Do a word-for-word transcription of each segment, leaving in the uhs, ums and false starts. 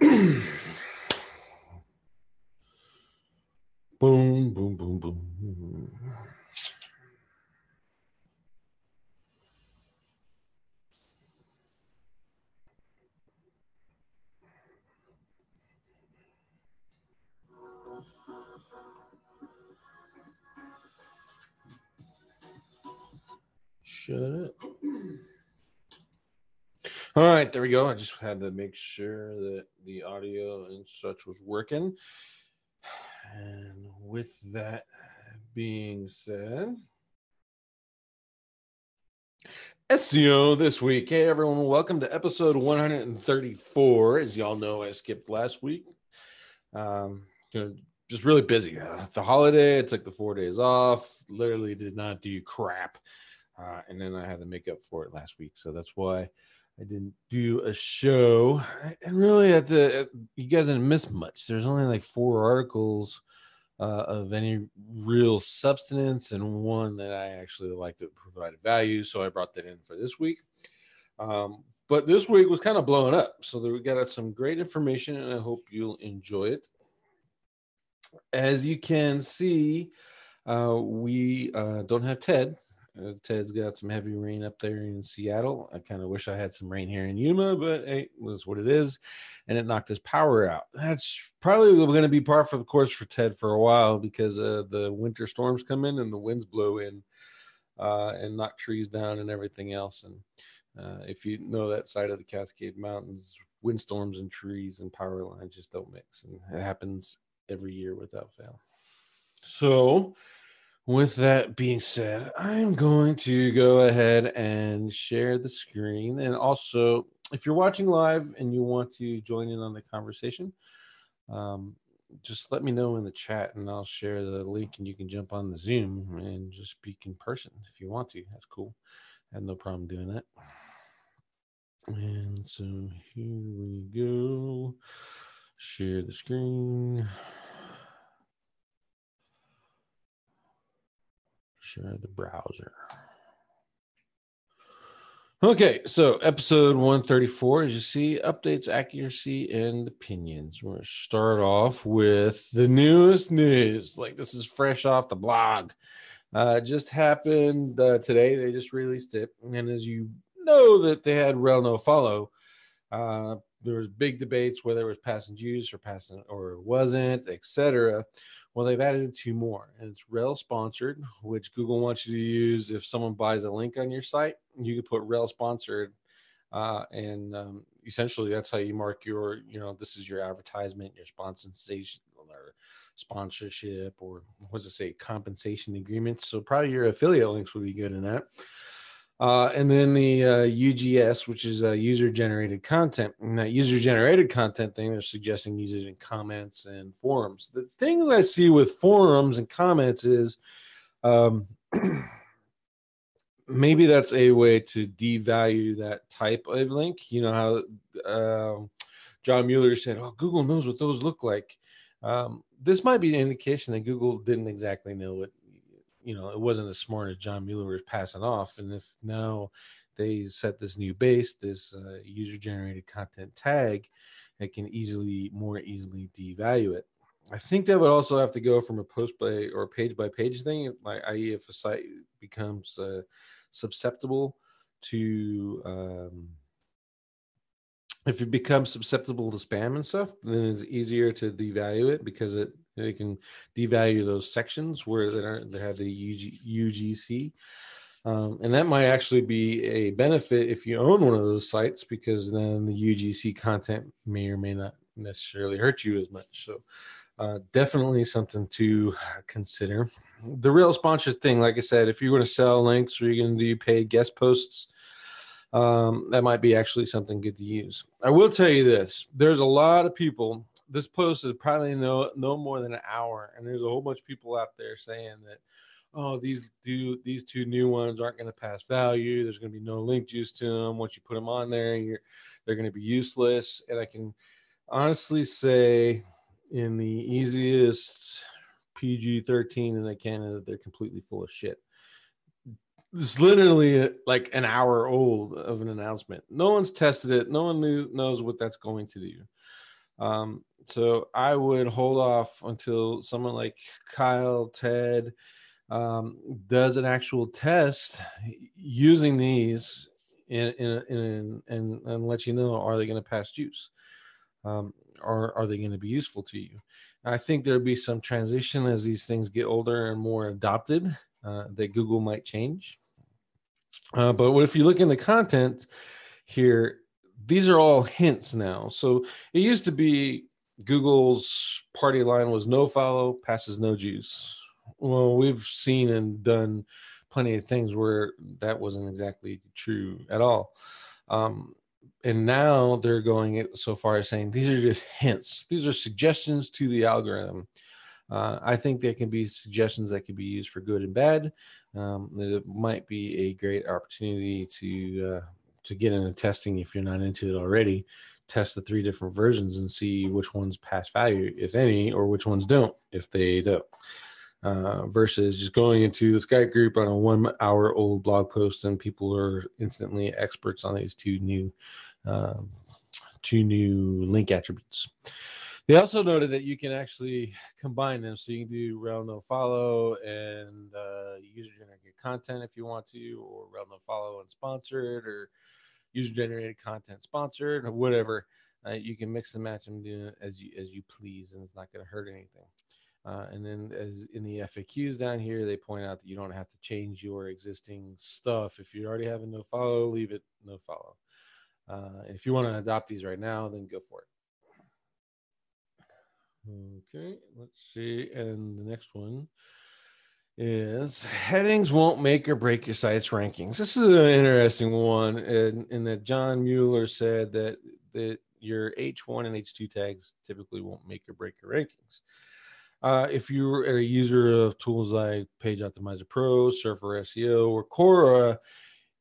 Boom, boom, boom, boom. Shut it. All right, there we go. I just had to make sure that the audio and such was working. And with that being said, S E O this week. Hey, everyone, welcome to episode one thirty-four. As y'all know, I skipped last week. Um, you know, just really busy. Uh, the holiday, I took the four days off, literally did not do crap. Uh, and then I had to make up for it last week. So that's why I didn't do a show. And really, at the you guys didn't miss much. There's only like four articles uh, of any real substance and one that I actually liked that provided value. So I brought that in for this week. Um, but this week was kind of blowing up. So we got some great information, and I hope you'll enjoy it. As you can see, uh, we uh, don't have Ted. Uh, Ted's got some heavy rain up there in Seattle. I kind of wish I had some rain here in Yuma, but hey, it was what it is. And it knocked his power out. That's probably going to be par for the course for Ted for a while because uh, the winter storms come in and the winds blow in uh, and knock trees down and everything else. And uh, if you know that side of the Cascade Mountains, windstorms and trees and power lines just don't mix. And it happens every year without fail. So with that being said, I'm going to go ahead and share the screen. And also, if you're watching live and you want to join in on the conversation, um, just let me know in the chat and I'll share the link and you can jump on the Zoom and just speak in person if you want to. That's cool. I had no problem doing that. And so here we go. Share the screen. Share the browser. Okay, so episode one thirty-four, as you see, updates, accuracy, and opinions. We're going to start off with the newest news. Like, this is fresh off the blog. Uh, just happened uh, today. They just released it. And as you know that they had rel no follow, uh, there was big debates whether it was passing use or passing or it wasn't, et cetera. Well, they've added two more, and it's rel sponsored, which Google wants you to use. If someone buys a link on your site, you can put rel sponsored, uh, and um, essentially that's how you mark your, you know, this is your advertisement, your sponsorization or sponsorship, or what's it say, compensation agreements. So probably your affiliate links would be good in that. Uh, and then the uh, U G S, which is uh, user-generated content. And that user-generated content thing, they're suggesting use it in comments and forums. The thing that I see with forums and comments is um, maybe that's a way to devalue that type of link. You know how uh, John Mueller said, oh, Google knows what those look like. Um, this might be an indication that Google didn't exactly know what, you know, it wasn't as smart as John Mueller was passing off. And if now they set this new base, this uh, user-generated content tag, it can easily, more easily devalue it. I think that would also have to go from a post by or page by page thing, like that is if a site becomes uh, susceptible to, um, if it becomes susceptible to spam and stuff, then it's easier to devalue it because it, they can devalue those sections where they don't, they have the U G C. Um, and that might actually be a benefit if you own one of those sites, because then the U G C content may or may not necessarily hurt you as much. So uh, definitely something to consider. The real sponsor thing, like I said, if you're going to sell links or you're going to do paid guest posts, um, that might be actually something good to use. I will tell you this. There's a lot of people. This post is probably no no more than an hour, and there's a whole bunch of people out there saying that, oh, these do these two new ones aren't going to pass value. There's going to be no link juice to them. Once you put them on there, you're, they're going to be useless. And I can honestly say, in the easiest P G thirteen that I can, that they're completely full of shit. It's literally like an hour old of an announcement. No one's tested it. No one knew, knows what that's going to do. Um, so I would hold off until someone like Kyle, Ted, um, does an actual test using these and in, in, in, in, in, in let you know, are they going to pass juice? Um, or are they going to be useful to you? I think there'll be some transition as these things get older and more adopted uh, that Google might change. Uh, but if you look in the content here, these are all hints now. So it used to be Google's party line was no follow, passes no juice. Well, we've seen and done plenty of things where that wasn't exactly true at all. Um, and now they're going so far as saying, these are just hints. These are suggestions to the algorithm. Uh, I think there can be suggestions that can be used for good and bad. Um, it might be a great opportunity to, uh, to get into testing if you're not into it already. Test the three different versions and see which ones pass value, if any, or which ones don't, if they don't. Uh, versus just going into the Skype group on a one hour old blog post and people are instantly experts on these two new, um, two new link attributes. They also noted that you can actually combine them. So you can do rel no follow and uh, user generated content if you want to, or rel no follow and sponsored, or user generated content sponsored, or whatever. Uh, you can mix and match them as you, as you please, and it's not going to hurt anything. Uh, and then as in the F A Qs down here, they point out that you don't have to change your existing stuff. If you already have a no follow, leave it no follow. Uh, if you want to adopt these right now, then go for it. Okay, let's see. And the next one is headings won't make or break your site's rankings. This is an interesting one. And, and that John Mueller said that, that your H one and H two tags typically won't make or break your rankings. Uh, if you're a user of tools like Page Optimizer Pro, Surfer S E O, or Quora,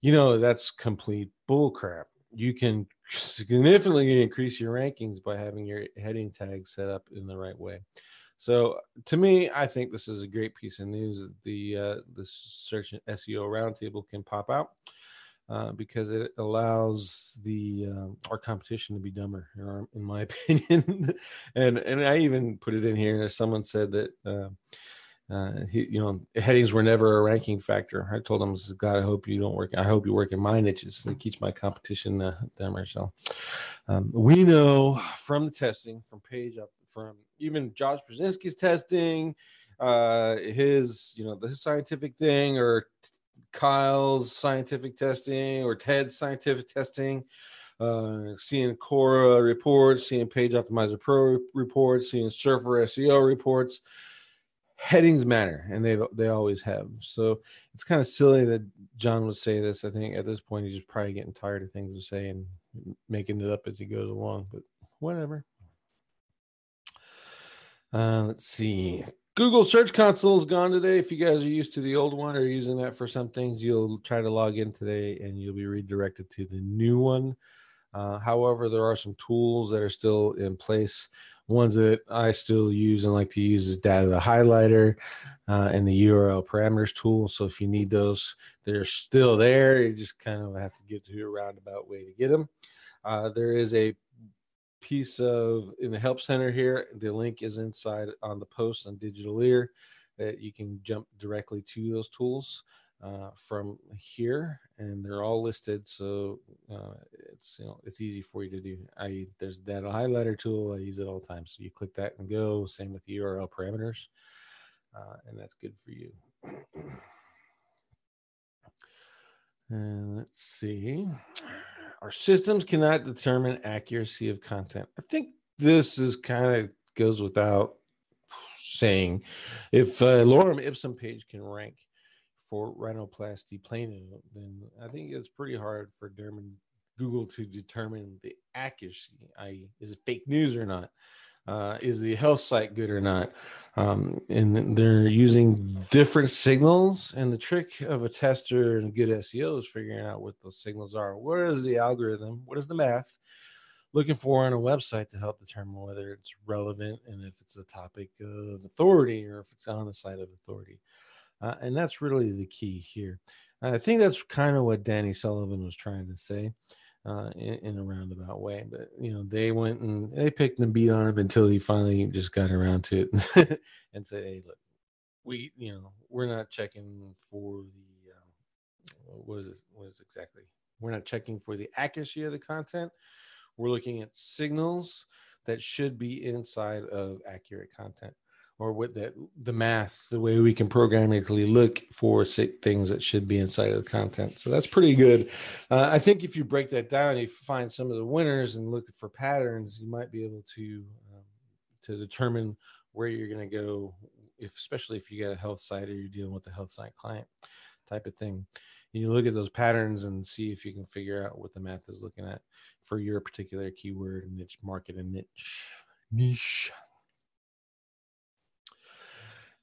you know that's complete bullcrap. You can significantly increase your rankings by having your heading tags set up in the right way. So, to me, I think this is a great piece of news that the uh, the search and S E O roundtable can pop out uh, because it allows the uh, our competition to be dumber, in my opinion. and and I even put it in here as someone said that uh, uh, he, you know headings were never a ranking factor. I told him, God, I hope you don't work. I hope you work in my niches. It keeps my competition uh, dumber. So um, we know from the testing, from Page up. From even Josh Brzezinski's testing, uh, his, you know, his scientific thing, or Kyle's scientific testing, or Ted's scientific testing, uh, seeing Quora reports, seeing Page Optimizer Pro reports, seeing Surfer S E O reports. Headings matter, and they they always have. So it's kind of silly that John would say this. I think at this point he's just probably getting tired of things to say and making it up as he goes along. But whatever. Uh, let's see. Google Search Console is gone today. If you guys are used to the old one or using that for some things, you'll try to log in today and you'll be redirected to the new one. Uh, however, there are some tools that are still in place. Ones that I still use and like to use is Data Highlighter uh, and the U R L Parameters tool. So if you need those, they're still there. You just kind of have to get to a roundabout way to get them. Uh, there is a piece of in the help center here. The link is inside on the post on Digital Ear that you can jump directly to those tools uh, from here, and they're all listed. So uh, it's you know it's easy for you to do. I there's that highlighter tool. I use it all the time. So you click that and go. Same with the U R L parameters, uh, and that's good for you. And let's see. Our systems cannot determine accuracy of content. I think this is kind of goes without saying. If uh, Lorem Ipsum page can rank for rhinoplasty plano, then I think it's pretty hard for Google to determine the accuracy, that is is it fake news or not? Uh, is the health site good or not? Um, and they're using different signals. And the trick of a tester and good S E O is figuring out what those signals are. What is the algorithm? What is the math looking for on a website to help determine whether it's relevant and if it's a topic of authority or if it's on the side of authority? Uh, and that's really the key here. And I think that's kind of what Danny Sullivan was trying to say. uh, in, in a roundabout way. But, you know, they went and they picked and beat on him until he finally just got around to it and said, hey, look, we, you know, we're not checking for the, um, what was it, what is exactly? We're not checking for the accuracy of the content. We're looking at signals that should be inside of accurate content, or with the, the math, the way we can programmatically look for things that should be inside of the content. So that's pretty good. Uh, I think if you break that down and you find some of the winners and look for patterns, you might be able to, um, to determine where you're going to go, if, especially if you got a health site or you're dealing with a health site client type of thing. You look at those patterns and see if you can figure out what the math is looking at for your particular keyword and niche market and niche. Niche.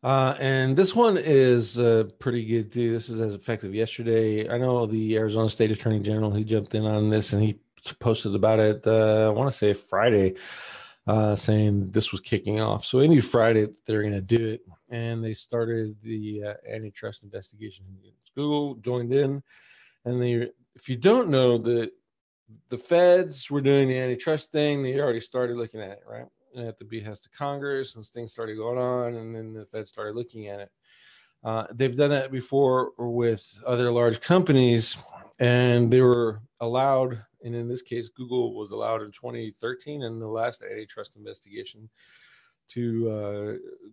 Uh, and this one is uh, pretty good too. This is as effective yesterday. I know the Arizona State Attorney General, he jumped in on this and he posted about it, uh, I want to say Friday, uh, saying this was kicking off. So any Friday they're going to do it. And they started the uh, antitrust investigation. Google joined in. And they, if you don't know, the, the feds were doing the antitrust thing. They already started looking at it, right? And at the behest of Congress, and things started going on. And then the feds started looking at it. Uh, they've done that before with other large companies. And they were allowed, and in this case, Google was allowed in twenty thirteen in the last antitrust investigation to uh,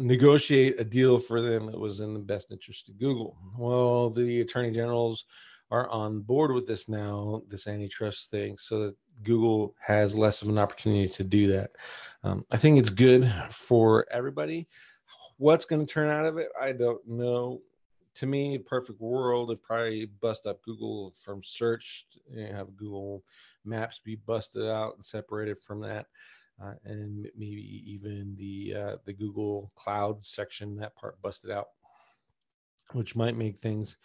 negotiate a deal for them that was in the best interest of Google. Well, the attorney generals are on board with this now, this antitrust thing, so that Google has less of an opportunity to do that. Um, I think it's good for everybody. What's going to turn out of it, I don't know. To me, perfect world, it'd probably bust up Google from search, you know, have Google Maps be busted out and separated from that. Uh, and maybe even the uh, the Google Cloud section, that part busted out, which might make things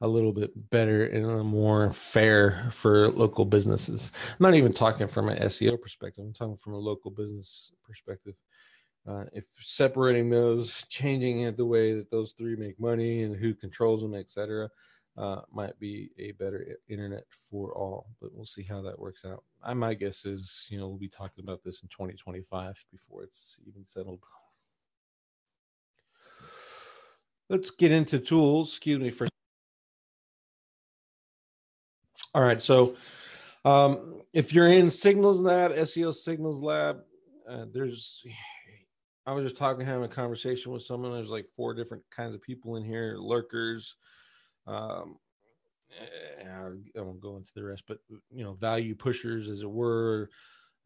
a little bit better and a little more fair for local businesses. I'm not even talking from an S E O perspective. I'm talking from a local business perspective. Uh, if separating those, changing it the way that those three make money and who controls them, et cetera, uh, might be a better internet for all, but we'll see how that works out. I, my guess is, you know, we'll be talking about this in twenty twenty-five before it's even settled. Let's get into tools. Excuse me for. All right. So um, if you're in Signals Lab, S E O Signals Lab, uh, there's, I was just talking, having a conversation with someone. There's like four different kinds of people in here, lurkers. Um, I won't go into the rest, but, you know, value pushers, as it were,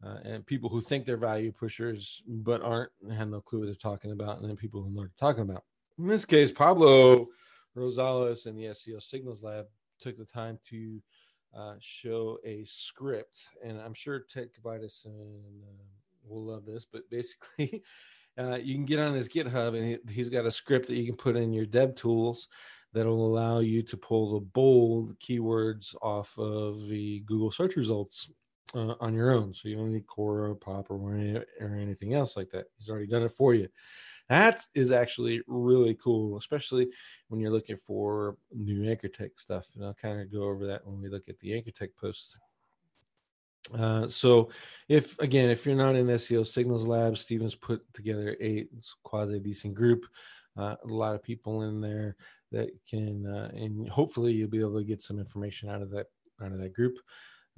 uh, and people who think they're value pushers, but aren't and have no clue what they're talking about. And then people who know what they're talking about. In this case, Pablo Rosales and the S E O Signals Lab took the time to uh, show a script. And I'm sure Ted Kabytis and, uh, will love this, but basically uh, you can get on his GitHub and he, he's got a script that you can put in your dev tools that'll allow you to pull the bold keywords off of the Google search results uh, on your own. So you don't need Quora or Pop or, any, or anything else like that. He's already done it for you. That is actually really cool, especially when you're looking for new anchor tech stuff. And I'll kind of go over that when we look at the anchor tech posts. Uh, so if, again, if you're not in S E O Signals Lab, Stephen's put together a quasi-decent group. Uh, a lot of people in there that can, uh, and hopefully you'll be able to get some information out of that, out of that group.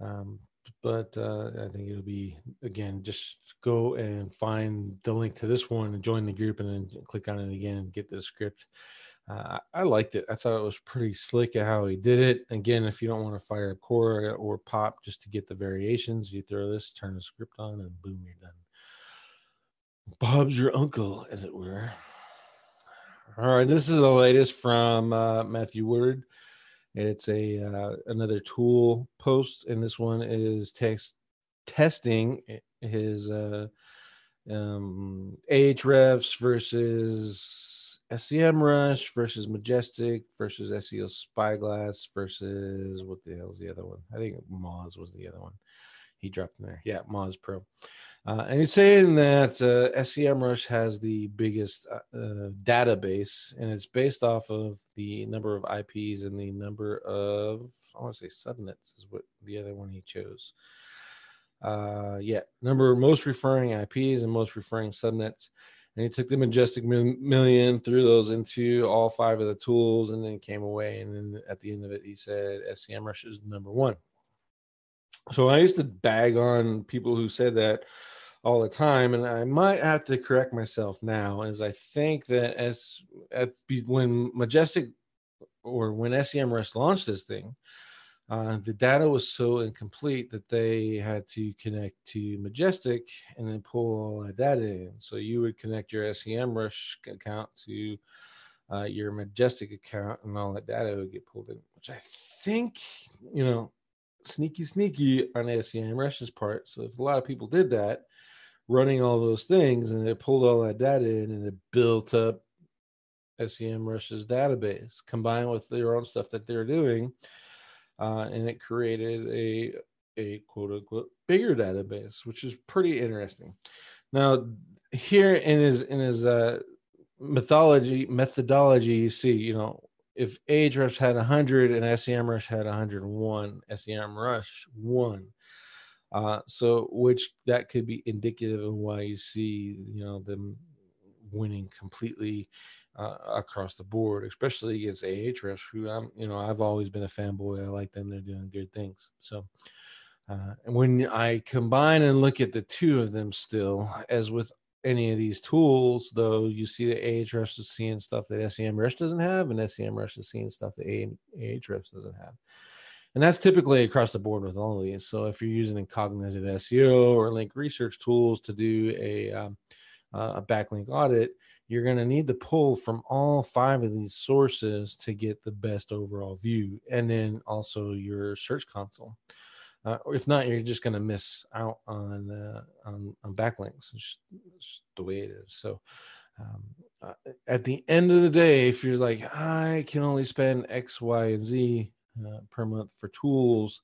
Um, but uh, I think it'll be, again, just go and find the link to this one and join the group and then click on it again and get the script. Uh, I liked it. I thought it was pretty slick at how he did it. Again, if you don't want to fire up Quora or Pop just to get the variations, you throw this, turn the script on, and boom, you're done. Bob's your uncle, as it were. All right, this is the latest from uh, Matthew Woodward. It's a uh, another tool post, and this one is text testing his uh, um, Ahrefs versus SEMrush versus Majestic versus S E O Spyglass versus what the hell is the other one? I think Moz was the other one he dropped in there. Yeah, Moz Pro. Uh, and he's saying that uh, SEMrush has the biggest uh, database, and it's based off of the number of I Ps and the number of, I want to say subnets is what the other one he chose. Uh, yeah, number of most referring I Ps and most referring subnets. And he took the Majestic Million, threw those into all five of the tools, and then came away. And then at the end of it, he said SEMrush is number one. So I used to bag on people who said that all the time, and I might have to correct myself now, as I think that as at, when Majestic or when SEMrush launched this thing, uh, the data was so incomplete that they had to connect to Majestic and then pull all that data in. So you would connect your SEMrush account to uh, your Majestic account, and all that data would get pulled in, which I think, you know, sneaky, sneaky on SEMrush's part. So if a lot of people did that, running all those things, and it pulled all that data in, and it built up SEMrush's database combined with their own stuff that they're doing, uh, and it created a a quote unquote bigger database, which is pretty interesting. Now, here in his in his uh, methodology methodology, you see, you know. If Ahrefs had one hundred and SEMrush had one hundred one, SEMrush won. Uh, so, which that could be indicative of why you see, you know, them winning completely uh, across the board, especially against Ahrefs, who I'm, you know, I've always been a fanboy. I like them; they're doing good things. So, uh, and when I combine and look at the two of them, still, as with any of these tools, though, you see that Ahrefs is seeing stuff that SEMrush doesn't have, and SEMrush is seeing stuff that Ahrefs doesn't have. And that's typically across the board with all of these. So if you're using a cognitive S E O or link research tools to do a, um, uh, a backlink audit, you're going to need to pull from all five of these sources to get the best overall view, and then also your search console. Uh, if not, you're just going to miss out on, uh, on on backlinks. It's just, it's just the way it is. So um, uh, at the end of the day, if you're like, I can only spend X, Y, and Z uh, per month for tools,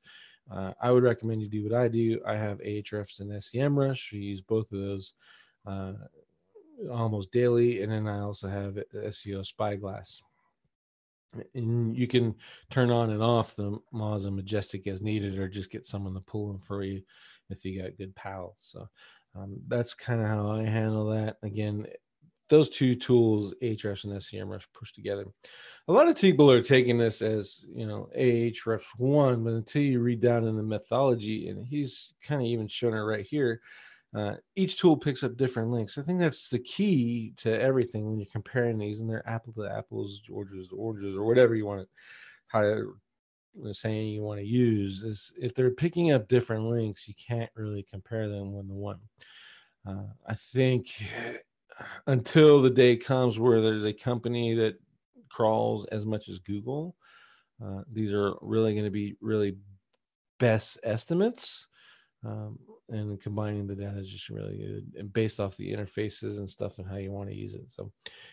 uh, I would recommend you do what I do. I have Ahrefs and SEMrush. We use both of those uh, almost daily. And then I also have S E O Spyglass. And you can turn on and off the Moz and Majestic as needed, or just get someone to pull them for you if you got good pals. So um, that's kind of how I handle that. Again, those two tools, Ahrefs and SEMrush, pushed together. A lot of people are taking this as, you know, Ahrefs one, but until you read down in the methodology, and he's kind of even showing it right here, uh, each tool picks up different links. I think that's the key to everything when you're comparing these, and they're apple to apples, oranges to oranges, or whatever you want to, how the saying you want to use is, if they're picking up different links, you can't really compare them one to one. Uh, I think until the day comes where there's a company that crawls as much as Google, uh, these are really going to be really best estimates. Um, and combining the data is just really good, and based off the interfaces and stuff and how you want to use it. So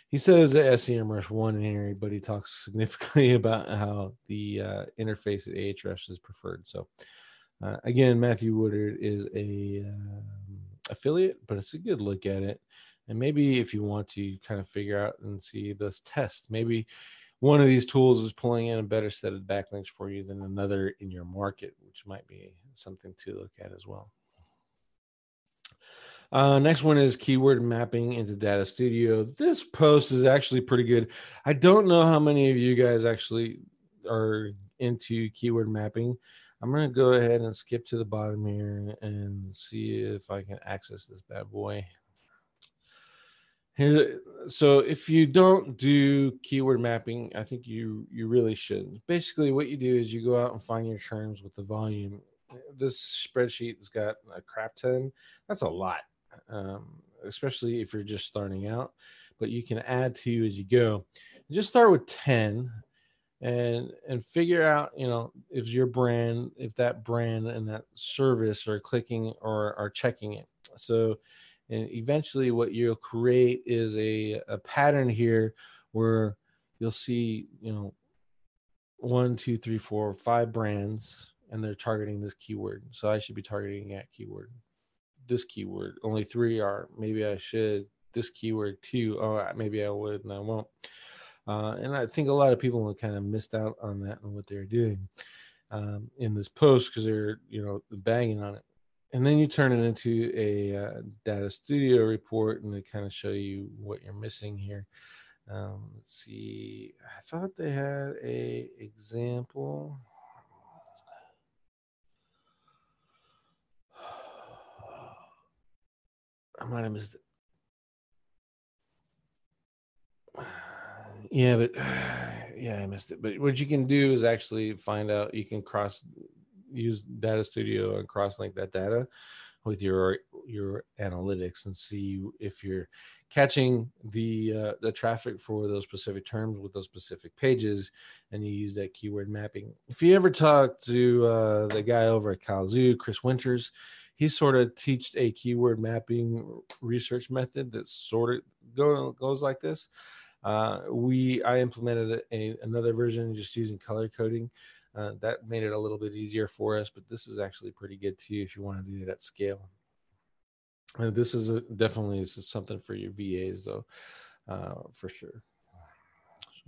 he says SEMrush won in here, but he talks significantly about how the uh, interface at Ahrefs is preferred. So uh, again, Matthew Woodward is a uh, affiliate, but it's a good look at it. And maybe if you want to kind of figure out and see this test, maybe one of these tools is pulling in a better set of backlinks for you than another in your market, which might be something to look at as well. Uh, next one is keyword mapping into Data Studio. This post is actually pretty good. I don't know how many of you guys actually are into keyword mapping. I'm going to go ahead and skip to the bottom here and see if I can access this bad boy. Here, so if you don't do keyword mapping, I think you you really should. Basically, what you do is you go out and find your terms with the volume. This spreadsheet's got a crap ton. That's a lot, um, especially if you're just starting out. But you can add to as you go. Just start with ten, and and figure out, you know, if your brand, if that brand and that service are clicking or are checking it. So. And eventually what you'll create is a, a pattern here where you'll see, you know, one, two, three, four, five brands, and they're targeting this keyword. So I should be targeting that keyword. this keyword. Only three are. Maybe I should this keyword too. Oh, maybe I would and I won't. Uh, and I think a lot of people have kind of missed out on that and what they're doing um, in this post because they're, you know, banging on it. And then you turn it into a uh, Data Studio report and they kind of show you what you're missing here. Um, let's see. I thought they had a example. I might have missed it. Yeah, but yeah, I missed it. But what you can do is actually find out. You can cross use Data Studio and cross-link that data with your your analytics and see if you're catching the uh, the traffic for those specific terms with those specific pages, and you use that keyword mapping. If you ever talk to uh, the guy over at Kalzoo, Chris Winters. He sort of teached a keyword mapping research method that sort of go, goes like this. Uh, we I implemented a, another version just using color coding. Uh, that made it a little bit easier for us, but this is actually pretty good too if you want to do it at scale. And this is a, definitely this is something for your V As though, uh, for sure.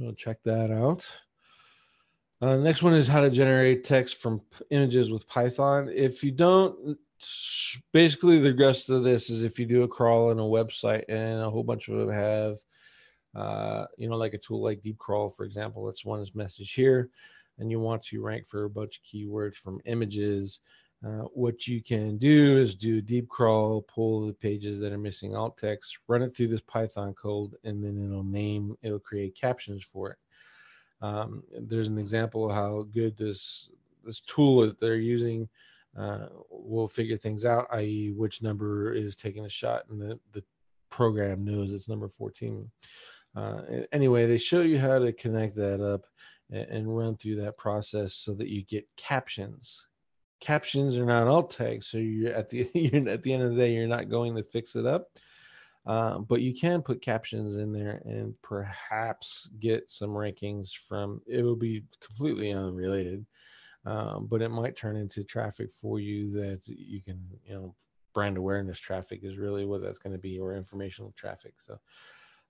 So check that out. Uh, next one is how to generate text from images with Python. If you don't, basically the rest of this is if you do a crawl on a website and a whole bunch of them have, uh, you know, like a tool like DeepCrawl, for example, that's one message here, and you want to rank for a bunch of keywords from images. Uh, what you can do is do DeepCrawl, pull the pages that are missing alt text, run it through this Python code, and then it'll name, it'll create captions for it. Um, there's an example of how good this, this tool that they're using uh, will figure things out, that is which number is taking a shot, and the, the program knows it's number fourteen. Uh, anyway, they show you how to connect that up and, and run through that process so that you get captions. Captions are not alt tags, so you're at the, you're, at the end of the day, you're not going to fix it up. Uh, but you can put captions in there and perhaps get some rankings from, it will be completely unrelated, um, but it might turn into traffic for you that you can, you know, brand awareness traffic is really what that's going to be, or informational traffic. So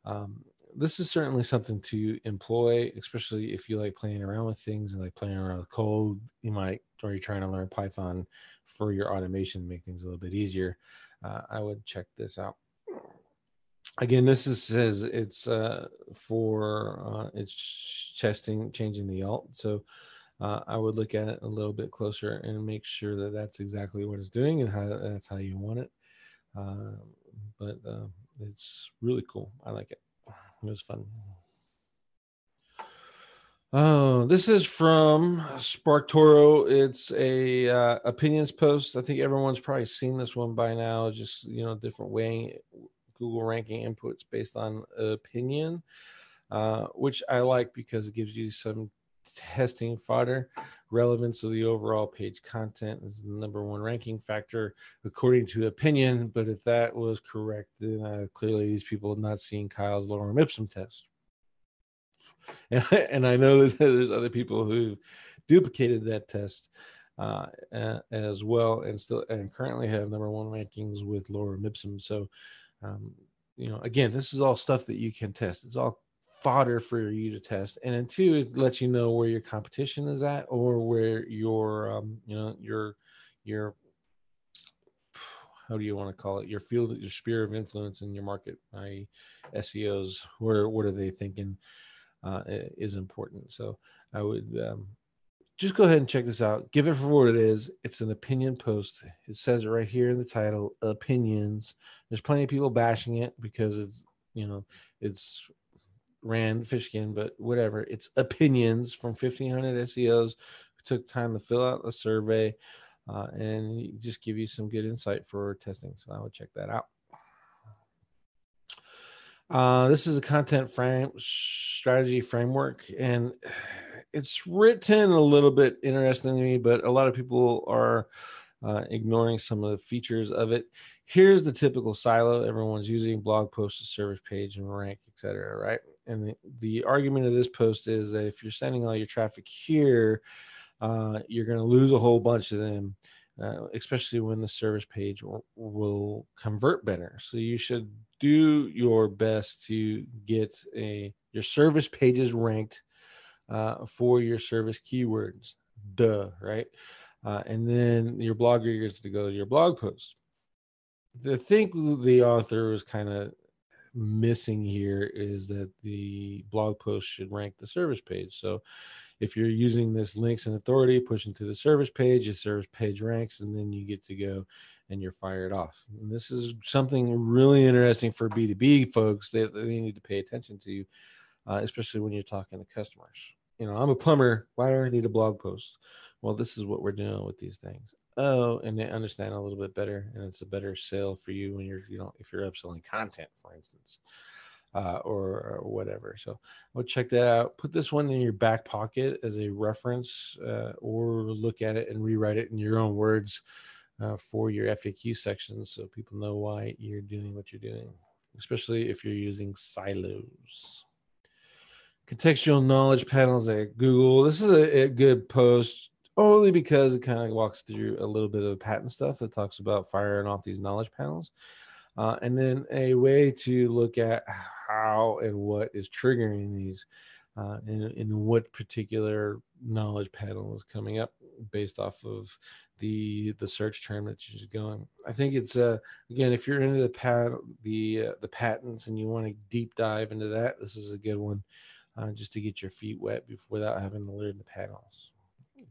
um, this is certainly something to employ, especially if you like playing around with things and like playing around with code, you might, or you're trying to learn Python for your automation, make things a little bit easier. Uh, I would check this out. Again, this is, says it's uh, for uh, it's testing, changing the alt. So uh, I would look at it a little bit closer and make sure that that's exactly what it's doing and how that's how you want it. Uh, but uh, it's really cool. I like it. It was fun. Oh, this is from SparkToro. It's a uh, opinions post. I think everyone's probably seen this one by now. Just you know, different weighing. Google ranking inputs based on opinion, uh, which I like because it gives you some testing fodder. Relevance of the overall page content is the number one ranking factor according to opinion. But if that was correct, then uh, clearly these people have not seen Kyle's lorem ipsum test. And, and I know that there's other people who duplicated that test uh, as well and still and currently have number one rankings with lorem ipsum. So Um, you know, again, this is all stuff that you can test. It's all fodder for you to test. And then two, it lets you know where your competition is at or where your, um, you know, your, your, how do you want to call it? Your field, your sphere of influence in your market, that is S E Os, where, what are they thinking uh, is important. So I would um, just go ahead and check this out. Give it for what it is. It's an opinion post. It says it right here in the title, opinions. There's plenty of people bashing it because it's, you know, it's Rand Fishkin, but whatever. It's opinions from fifteen hundred S E Os who took time to fill out a survey uh, and just give you some good insight for testing. So I would check that out. Uh, this is a content frame strategy framework, and it's written a little bit interestingly, but a lot of people are Uh, ignoring some of the features of it. Here's the typical silo everyone's using: blog post, service page, and rank, et cetera. Right? And the, the argument of this post is that if you're sending all your traffic here, uh, you're going to lose a whole bunch of them. uh, especially when the service page will, will convert better. So you should do your best to get a your service pages ranked uh, for your service keywords. Duh, right? Uh, and then your blog readers to go to your blog posts. The thing the author was kind of missing here is that the blog post should rank the service page. So if you're using this links and authority, pushing to the service page, your service page ranks, and then you get to go and you're fired off. And this is something really interesting for B two B folks that they need to pay attention to, uh, especially when you're talking to customers. You know, I'm a plumber. Why do I need a blog post? Well, this is what we're doing with these things. Oh, and they understand a little bit better, and it's a better sale for you when you're, you know, if you're upselling content, for instance, uh, or, or whatever. So I'll check that out. Put this one in your back pocket as a reference, uh, or look at it and rewrite it in your own words uh, for your F A Q sections, so people know why you're doing what you're doing, especially if you're using silos. Contextual knowledge panels at Google. This is a, a good post, only because it kind of walks through a little bit of patent stuff that talks about firing off these knowledge panels. Uh, and then a way to look at how and what is triggering these uh, and, and what particular knowledge panel is coming up based off of the the search term that you're just going. I think it's, uh, again, if you're into the, pat the, uh, the patents and you want to deep dive into that, this is a good one uh, just to get your feet wet before, without having to learn the panels.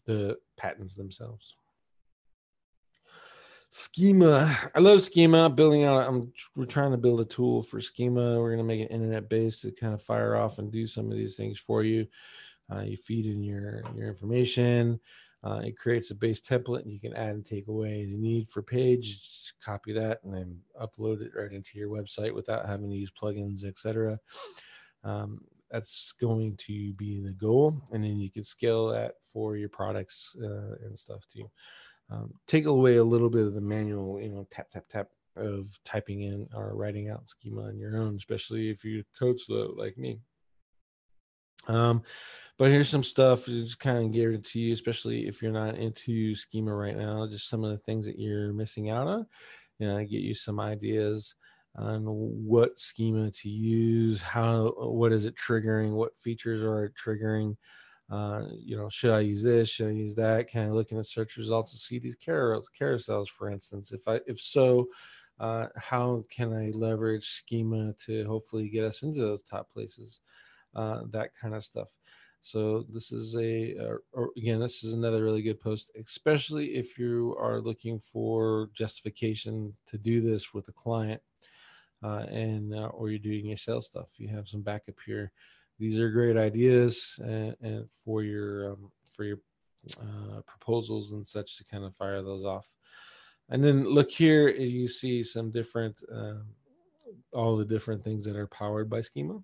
The patents themselves. Schema. I love schema. Building out. I'm we're trying to build a tool for schema. We're going to make it internet based to kind of fire off and do some of these things for you. Uh, you feed in your your information. Uh, it creates a base template, and you can add and take away the need for page. Just copy that and then upload it right into your website without having to use plugins, et cetera. Um, That's going to be the goal. And then you can scale that for your products uh, and stuff too. Um, take away a little bit of the manual, you know, tap, tap, tap of typing in or writing out schema on your own, especially if you code slow like me. Um, but here's some stuff to just kind of give it to you, especially if you're not into schema right now, just some of the things that you're missing out on. You know, get you some ideas on what schema to use, how, what is it triggering, what features are it triggering, uh, you know, should I use this, should I use that, can I look in the search results to see these carousels, carousels for instance, if, I, if so, uh, how can I leverage schema to hopefully get us into those top places, uh, that kind of stuff. So this is a, uh, again, this is another really good post, especially if you are looking for justification to do this with a client. Uh, and uh, or you're doing your sales stuff, you have some backup here. These are great ideas and, and for your um, for your uh, proposals and such to kind of fire those off. And then look here, you see some different uh, all the different things that are powered by schema.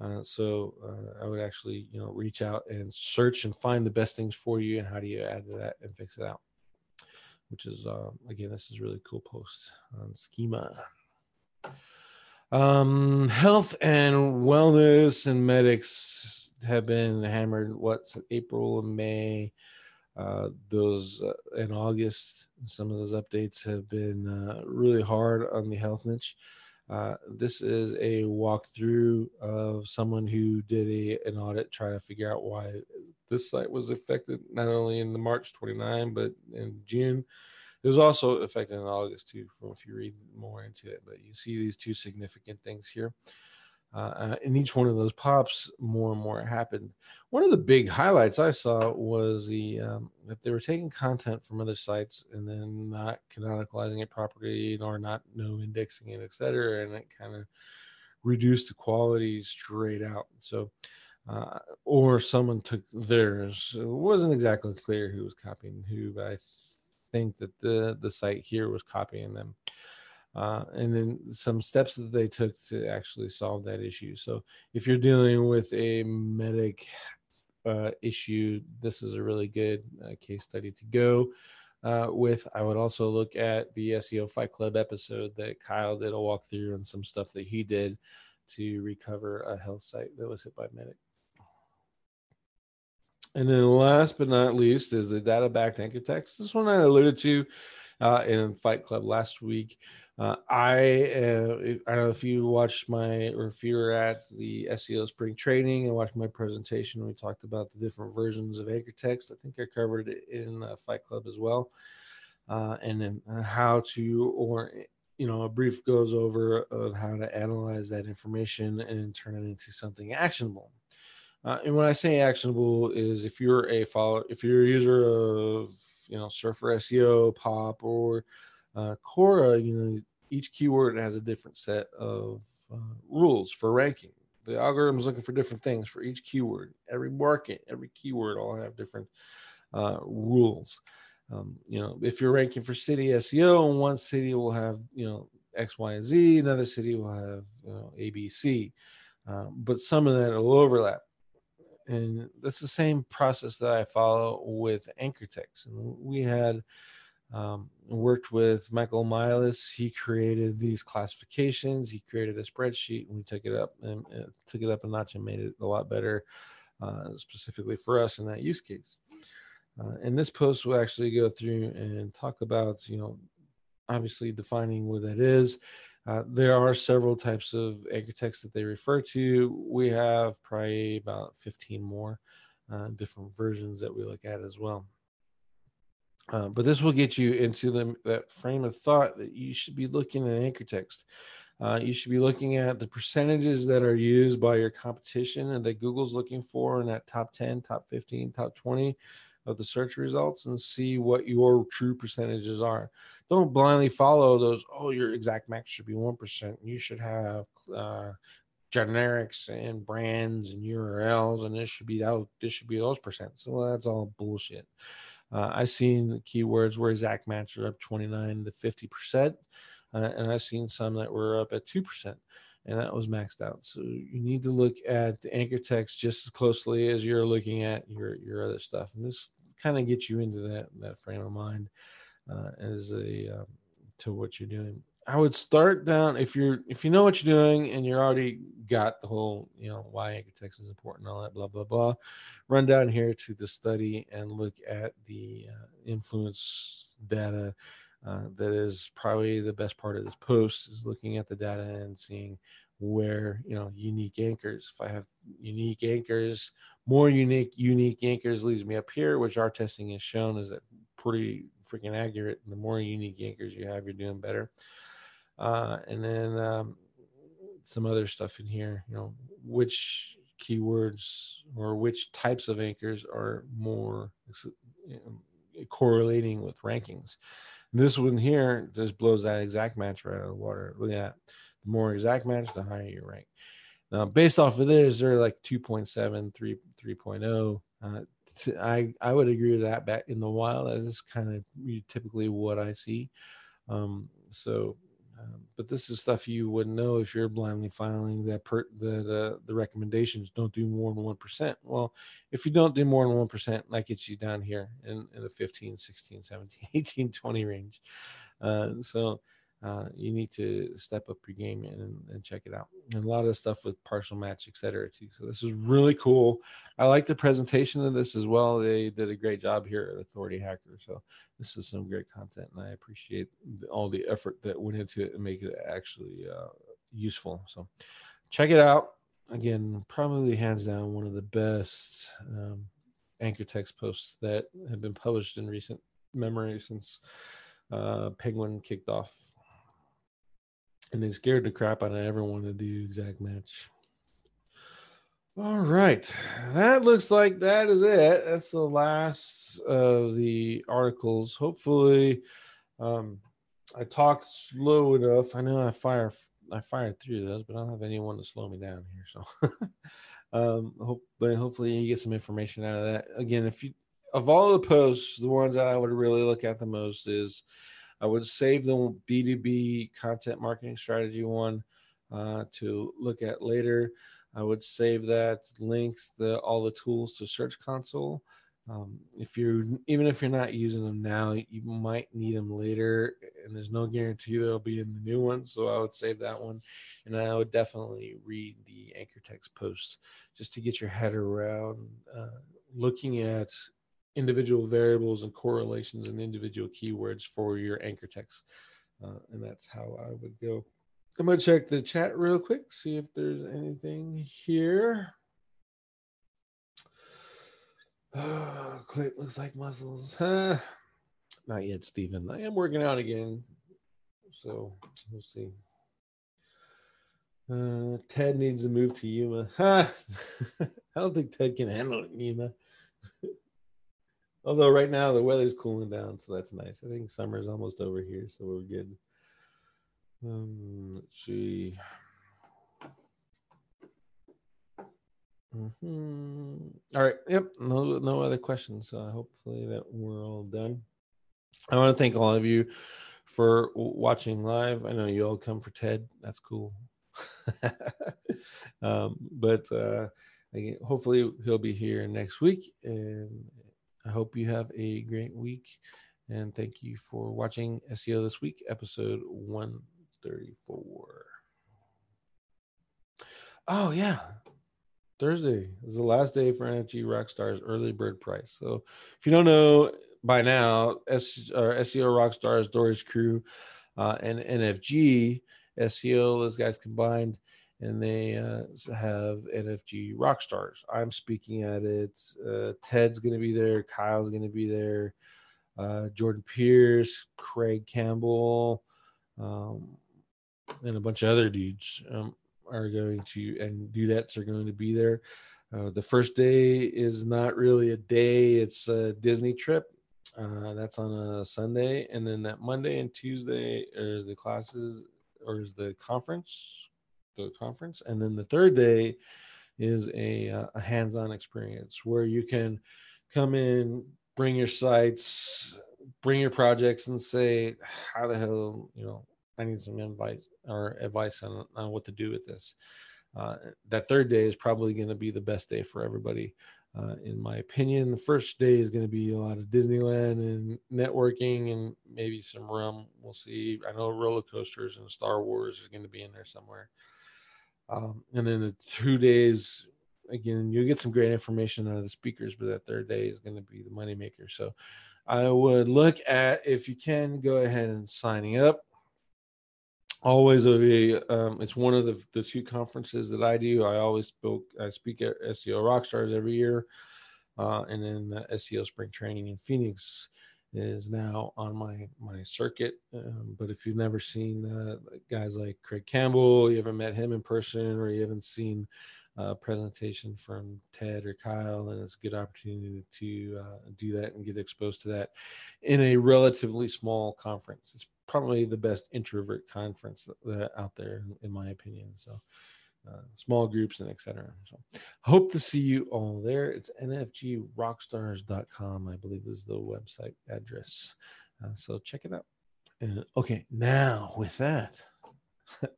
Uh, so uh, I would actually you know reach out and search and find the best things for you, and how do you add to that and fix it out? Which is uh, again, this is a really cool post on schema. Um, health and wellness and medics have been hammered. What's April and May, uh, those uh, in August, some of those updates have been uh, really hard on the health niche. Uh, this is a walkthrough of someone who did a, an audit, trying to figure out why this site was affected, not only in the March twenty-ninth, but in June. It was also affected in August too, from if you read more into it, but you see these two significant things here. Uh, in each one of those pops, more and more happened. One of the big highlights I saw was the um, that they were taking content from other sites and then not canonicalizing it properly, or not no indexing it, et cetera, and it kind of reduced the quality straight out. So, uh, or someone took theirs. It wasn't exactly clear who was copying who, but I think that the the site here was copying them, uh, and then some steps that they took to actually solve that issue. So if you're dealing with a medic uh, issue, this is a really good uh, case study to go uh, with. I would also look at the S E O Fight Club episode that Kyle did a walkthrough and some stuff that he did to recover a health site that was hit by medic. And then last but not least is the data-backed anchor text. This one I alluded to uh, in Fight Club last week. Uh, I uh, I don't know if you watched my, or if you were at the S E O Spring Training and watched my presentation. We talked about the different versions of anchor text. I think I covered it in uh, Fight Club as well. Uh, and then how to, or, you know, a brief goes over of how to analyze that information and turn it into something actionable. Uh, and when I say actionable is if you're a follower, if you're a user of, you know, Surfer S E O, Pop, or uh, Quora, you know, each keyword has a different set of uh, rules for ranking. The algorithm is looking for different things for each keyword. Every market, every keyword all have different uh, rules. Um, you know, if you're ranking for city S E O, and one city will have, you know, X, Y, and Z, another city will have, you know, A, B, C. Um, but some of that will overlap. And that's the same process that I follow with anchor text. And we had um, worked with Michael Miles. He created these classifications. He created a spreadsheet, and we took it up and uh, took it up a notch and made it a lot better, uh, specifically for us in that use case. Uh, and this post will actually go through and talk about, you know, obviously defining what that is. Uh, there are several types of anchor text that they refer to. We have probably about fifteen more uh, different versions that we look at as well. Uh, but this will get you into the, that frame of thought that you should be looking at anchor text. Uh, you should be looking at the percentages that are used by your competition and that Google's looking for in that top ten, top fifteen, top twenty of the search results, and see what your true percentages are. Don't blindly follow those. Oh, your exact max should be one percent. You should have uh, generics and brands and U R Ls, and this should be that, this should be those percent. So well, that's all bullshit. Uh, I've seen keywords where exact match are up twenty-nine to fifty percent, uh, and I've seen some that were up at two percent, and that was maxed out. So you need to look at the anchor text just as closely as you're looking at your, your other stuff. And this kind of gets you into that, that frame of mind. Uh, as a um, to what you're doing, I would start down if you're if you know what you're doing and you're already got the whole, you know, why anchor text is important, all that blah blah blah. Run down here to the study and look at the uh, influence data. Uh, that is probably the best part of this post, is looking at the data and seeing where, you know, unique anchors. If I have unique anchors, more unique unique anchors leads me up here, which our testing has shown is that pretty freaking accurate. The more unique anchors you have, you're doing better. Uh, and then um, some other stuff in here, you know, which keywords or which types of anchors are more, you know, correlating with rankings. This one here just blows that exact match right out of the water. Look at that. The more exact match, the higher you rank. Now, based off of this, they're like two point seven, three, three point oh. Uh, I, I would agree with that back in the wild. That is kind of typically what I see. Um, so, um, but this is stuff you wouldn't know if you're blindly filing that per, the, the, the recommendations don't do more than one percent. Well, if you don't do more than one percent, that gets you down here in, in the fifteen, sixteen, seventeen, eighteen, twenty range. Uh, so uh, you need to step up your game and, and check it out. And a lot of stuff with partial match, et cetera, too. So this is really cool. I like the presentation of this as well. They did a great job here at Authority Hacker. So this is some great content, and I appreciate all the effort that went into it and make it actually uh, useful. So check it out. Again, probably hands down one of the best um, anchor text posts that have been published in recent memory since uh, Penguin kicked off. And they scared the crap out of everyone to do exact match. All right. That looks like that is it. That's the last of the articles. Hopefully, um, I talked slow enough. I know I fire, I fired through those, but I don't have anyone to slow me down here. So um, hope, but hopefully you get some information out of that. Again, if you, of all the posts, the ones that I would really look at the most is, I would save the B two B content marketing strategy one uh, to look at later. I would save that links, the, all the tools to Search Console. Um, if you're, even if you're not using them now, you might need them later, and there's no guarantee they'll be in the new one. So I would save that one. And I would definitely read the anchor text post just to get your head around uh, looking at individual variables and correlations and individual keywords for your anchor text. Uh, and that's how I would go. I'm going to check the chat real quick, see if there's anything here. Oh, Clint looks like muscles. Huh? Not yet, Stephen. I am working out again. So we'll see. Uh, Ted needs to move to Yuma. Huh? I don't think Ted can handle it in Yuma. Although right now the weather's cooling down, so that's nice. I think summer's almost over here, so we're good. Um, let's see. Mm-hmm. All right. Yep. No, no other questions. So hopefully that we're all done. I want to thank all of you for watching live. I know you all come for Ted. That's cool. um, but uh, again, hopefully he'll be here next week. And I hope you have a great week. And thank you for watching S E O This Week, episode one thirty-four. Oh, yeah. Thursday is the last day for N F G Rockstars early bird price. So if you don't know by now, S, or S E O Rockstars, Dory's crew, uh, and N F G, S E O, those guys combined, and they uh, have N F G Rockstars. I'm speaking at it. Uh, Ted's going to be there. Kyle's going to be there. Uh, Jordan Pierce, Craig Campbell, um, and a bunch of other dudes. Um, are going to, and dudettes are going to be there. Uh, the first day is not really a day, it's a Disney trip. Uh, that's on a Sunday. And then that Monday and Tuesday is the classes, or is the conference, the conference. And then the third day is a, uh, a hands-on experience where you can come in, bring your sites, bring your projects and say, how the hell, you know, I need some advice or advice on, on what to do with this. Uh, that third day is probably going to be the best day for everybody. Uh, in my opinion, the first day is going to be a lot of Disneyland and networking and maybe some rum. We'll see. I know roller coasters and Star Wars is going to be in there somewhere. Um, and then the two days, again, you'll get some great information out of the speakers, but that third day is going to be the moneymaker. So I would look at, if you can, go ahead and signing up. Always a um, it's one of the, the two conferences that I do. I always spoke, I speak at S E O Rockstars every year, uh, and then the S E O Spring Training in Phoenix is now on my my circuit. Um, but if you've never seen uh, guys like Craig Campbell, you haven't met him in person, or you haven't seen a presentation from Ted or Kyle, and it's a good opportunity to uh, do that and get exposed to that in a relatively small conference. It's probably the best introvert conference that out there, in my opinion. So uh, small groups and et cetera. So hope to see you all there. It's N F G rockstars dot com. I believe is the website address. Uh, so check it out. And okay. Now with that,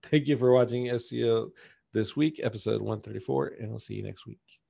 thank you for watching S E O This Week, episode one thirty-four, and we'll see you next week.